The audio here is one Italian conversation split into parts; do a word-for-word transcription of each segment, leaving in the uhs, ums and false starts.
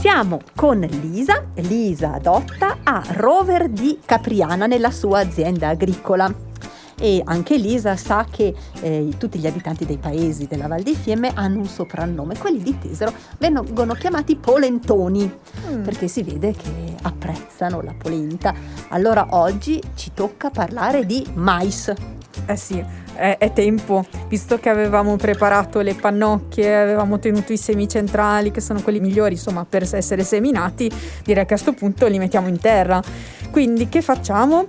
Siamo con Lisa, Lisa Dotta, a Rover di Capriana nella sua azienda agricola. E anche Lisa sa che eh, tutti gli abitanti dei paesi della Val di Fiemme hanno un soprannome. Quelli di Tesero vengono chiamati polentoni mm. perché si vede che apprezzano la polenta. Allora oggi ci tocca parlare di mais. Eh sì, è, è tempo, visto che avevamo preparato le pannocchie, avevamo tenuto i semi centrali, che sono quelli migliori insomma per essere seminati, direi che a sto punto li mettiamo in terra. Quindi che facciamo?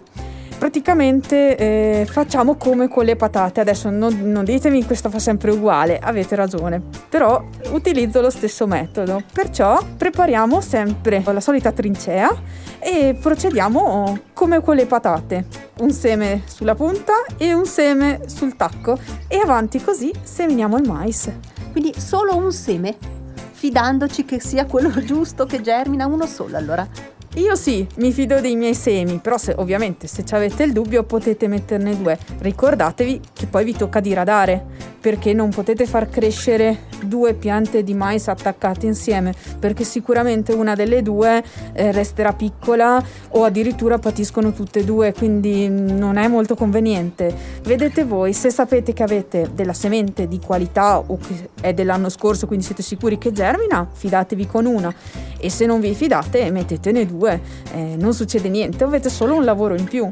Praticamente eh, facciamo come con le patate. Adesso non, non ditemi che questo fa sempre uguale, avete ragione, però utilizzo lo stesso metodo. Perciò prepariamo sempre la solita trincea e procediamo come con le patate: un seme sulla punta e un seme sul tacco, e avanti così seminiamo il mais. Quindi solo un seme, fidandoci che sia quello giusto, che germina uno solo. Allora io sì, mi fido dei miei semi, però se, ovviamente se ci avete il dubbio potete metterne due. Ricordatevi che poi vi tocca diradare, perché non potete far crescere due piante di mais attaccate insieme, perché sicuramente una delle due eh, resterà piccola o addirittura patiscono tutte e due, quindi non è molto conveniente. Vedete voi, se sapete che avete della semente di qualità o che è dell'anno scorso, quindi siete sicuri che germina, fidatevi con una, e se non vi fidate mettetene due. Eh, non succede niente, avete solo un lavoro in più.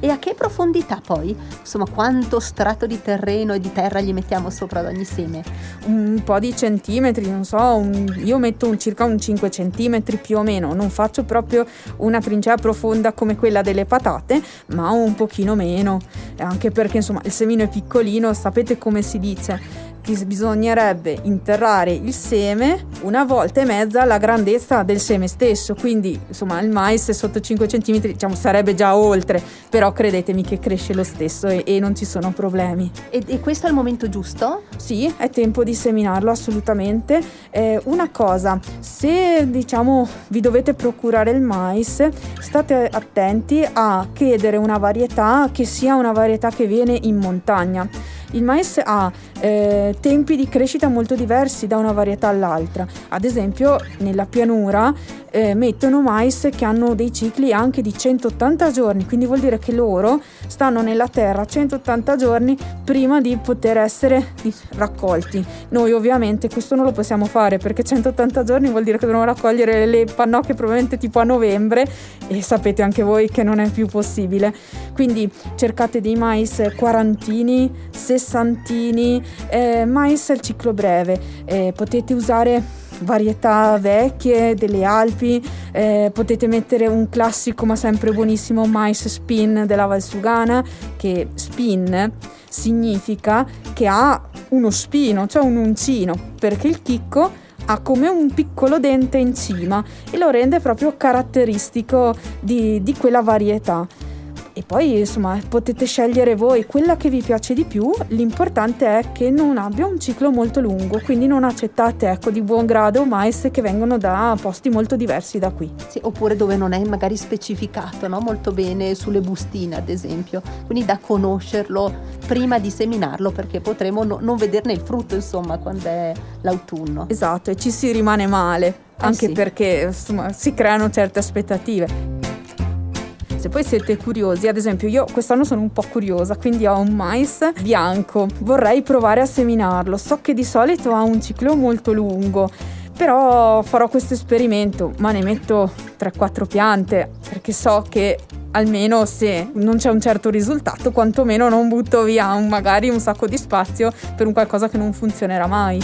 E a che profondità poi? Insomma, quanto strato di terreno e di terra gli mettiamo sopra ad ogni seme? Un po' di centimetri, non so, un, io metto un, circa un cinque centimetri più o meno. Non faccio proprio una trincea profonda come quella delle patate, ma un pochino meno, anche perché insomma il semino è piccolino. Sapete come si dice? Bisognerebbe interrare il seme una volta e mezza la grandezza del seme stesso, quindi insomma il mais sotto cinque centimetri diciamo sarebbe già oltre, però credetemi che cresce lo stesso e, e non ci sono problemi. E, e questo è il momento giusto? Sì, è tempo di seminarlo assolutamente. Eh, una cosa, se diciamo vi dovete procurare il mais, state attenti a chiedere una varietà che sia una varietà che viene in montagna. Il mais ha eh, tempi di crescita molto diversi da una varietà all'altra. Ad esempio nella pianura eh, mettono mais che hanno dei cicli anche di centottanta giorni, quindi vuol dire che loro stanno nella terra centottanta giorni prima di poter essere raccolti. Noi ovviamente questo non lo possiamo fare, perché centottanta giorni vuol dire che dobbiamo raccogliere le pannocchie probabilmente tipo a novembre, e sapete anche voi che non è più possibile. Quindi cercate dei mais quarantini, sessantini, eh, mais al ciclo breve. Eh, potete usare varietà vecchie delle Alpi, eh, potete mettere un classico ma sempre buonissimo mais spin della Valsugana, che spin significa che ha uno spino, cioè un uncino, perché il chicco ha come un piccolo dente in cima e lo rende proprio caratteristico di, di quella varietà. E poi insomma potete scegliere voi quella che vi piace di più, l'importante è che non abbia un ciclo molto lungo, quindi non accettate ecco di buon grado mais che vengono da posti molto diversi da qui. Sì, oppure dove non è magari specificato, no? Molto bene sulle bustine ad esempio, quindi da conoscerlo prima di seminarlo, perché potremo no- non vederne il frutto insomma quando è l'autunno. Esatto, e ci si rimane male, anche eh sì. Perché insomma si creano certe aspettative. Se poi siete curiosi, ad esempio io quest'anno sono un po' curiosa, quindi ho un mais bianco, vorrei provare a seminarlo. So che di solito ha un ciclo molto lungo, però farò questo esperimento, ma ne metto tre quattro piante, perché so che almeno se non c'è un certo risultato, quantomeno non butto via un, magari un sacco di spazio per un qualcosa che non funzionerà mai.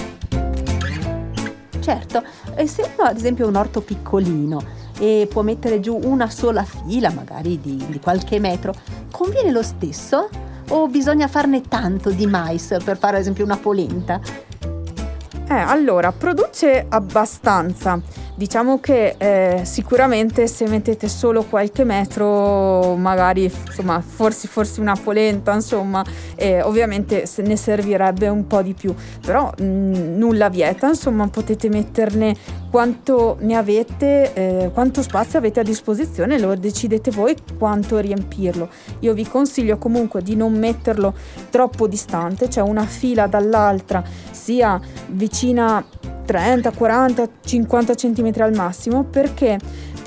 Certo, e se uno ad esempio è un orto piccolino e può mettere giù una sola fila magari di, di qualche metro, conviene lo stesso o bisogna farne tanto di mais per fare ad esempio una polenta? Eh, allora, produce abbastanza, Diciamo che eh, sicuramente se mettete solo qualche metro, magari insomma forse, forse una polenta, insomma, eh, ovviamente se ne servirebbe un po' di più, però mh, nulla vieta, insomma, potete metterne quanto ne avete, eh, quanto spazio avete a disposizione, lo decidete voi quanto riempirlo. Io vi consiglio comunque di non metterlo troppo distante, cioè una fila dall'altra, sia vicina trenta, quaranta, cinquanta centimetri al massimo, perché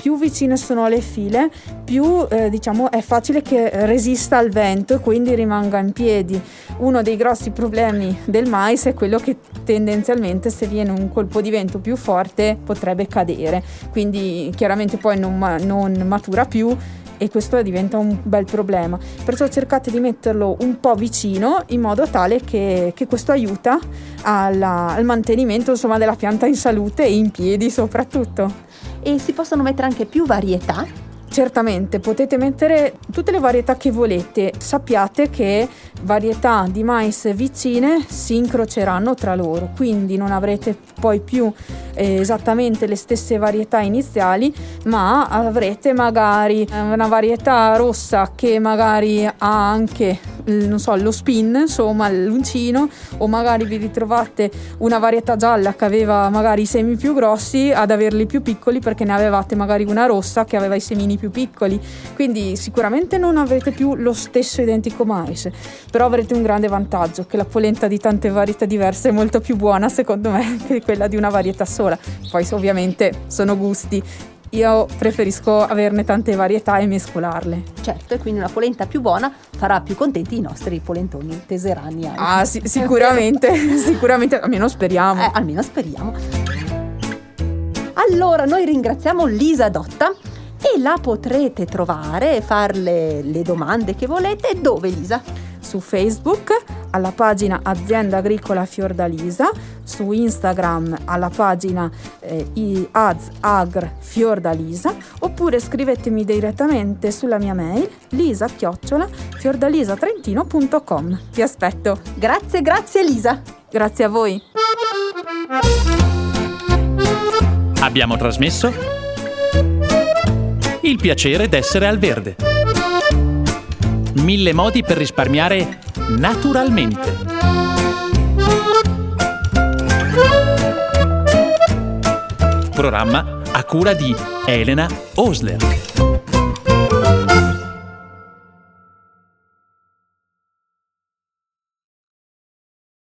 più vicine sono le file, più eh, diciamo è facile che resista al vento e quindi rimanga in piedi. Uno dei grossi problemi del mais è quello che tendenzialmente, se viene un colpo di vento più forte, potrebbe cadere, quindi chiaramente poi non, ma- non matura più, e questo diventa un bel problema. Perciò cercate di metterlo un po' vicino, in modo tale che, che questo aiuta alla, al mantenimento, insomma, della pianta in salute e in piedi soprattutto. E si possono mettere anche più varietà? Certamente, potete mettere tutte le varietà che volete. Sappiate che varietà di mais vicine si incroceranno tra loro, quindi non avrete poi più eh, esattamente le stesse varietà iniziali, ma avrete magari una varietà rossa che magari ha anche, non so, lo spin, insomma l'uncino, o magari vi ritrovate una varietà gialla che aveva magari i semi più grossi ad averli più piccoli, perché ne avevate magari una rossa che aveva i semini più piccoli. Quindi sicuramente non avrete più lo stesso identico mais, però avrete un grande vantaggio, che la polenta di tante varietà diverse è molto più buona, secondo me, che quella di una varietà sola. Poi ovviamente sono gusti, io preferisco averne tante varietà e mescolarle. Certo, e quindi una polenta più buona farà più contenti i nostri polentoni teserani anche. Ah sì, sicuramente, sicuramente, almeno speriamo. Eh, almeno speriamo. Allora, noi ringraziamo Lisa Dotta, e la potrete trovare e farle le domande che volete. Dove, Lisa? Su Facebook, alla pagina Azienda Agricola Fiordalisa, su Instagram alla pagina eh, Azagr Fiordalisa, oppure scrivetemi direttamente sulla mia mail lisa chiocciola fiordalisatrentino punto com. Ti aspetto. Grazie, grazie Lisa. Grazie a voi. Abbiamo trasmesso Il piacere d'essere al verde. Mille modi per risparmiare naturalmente. Programma a cura di Elena Osler.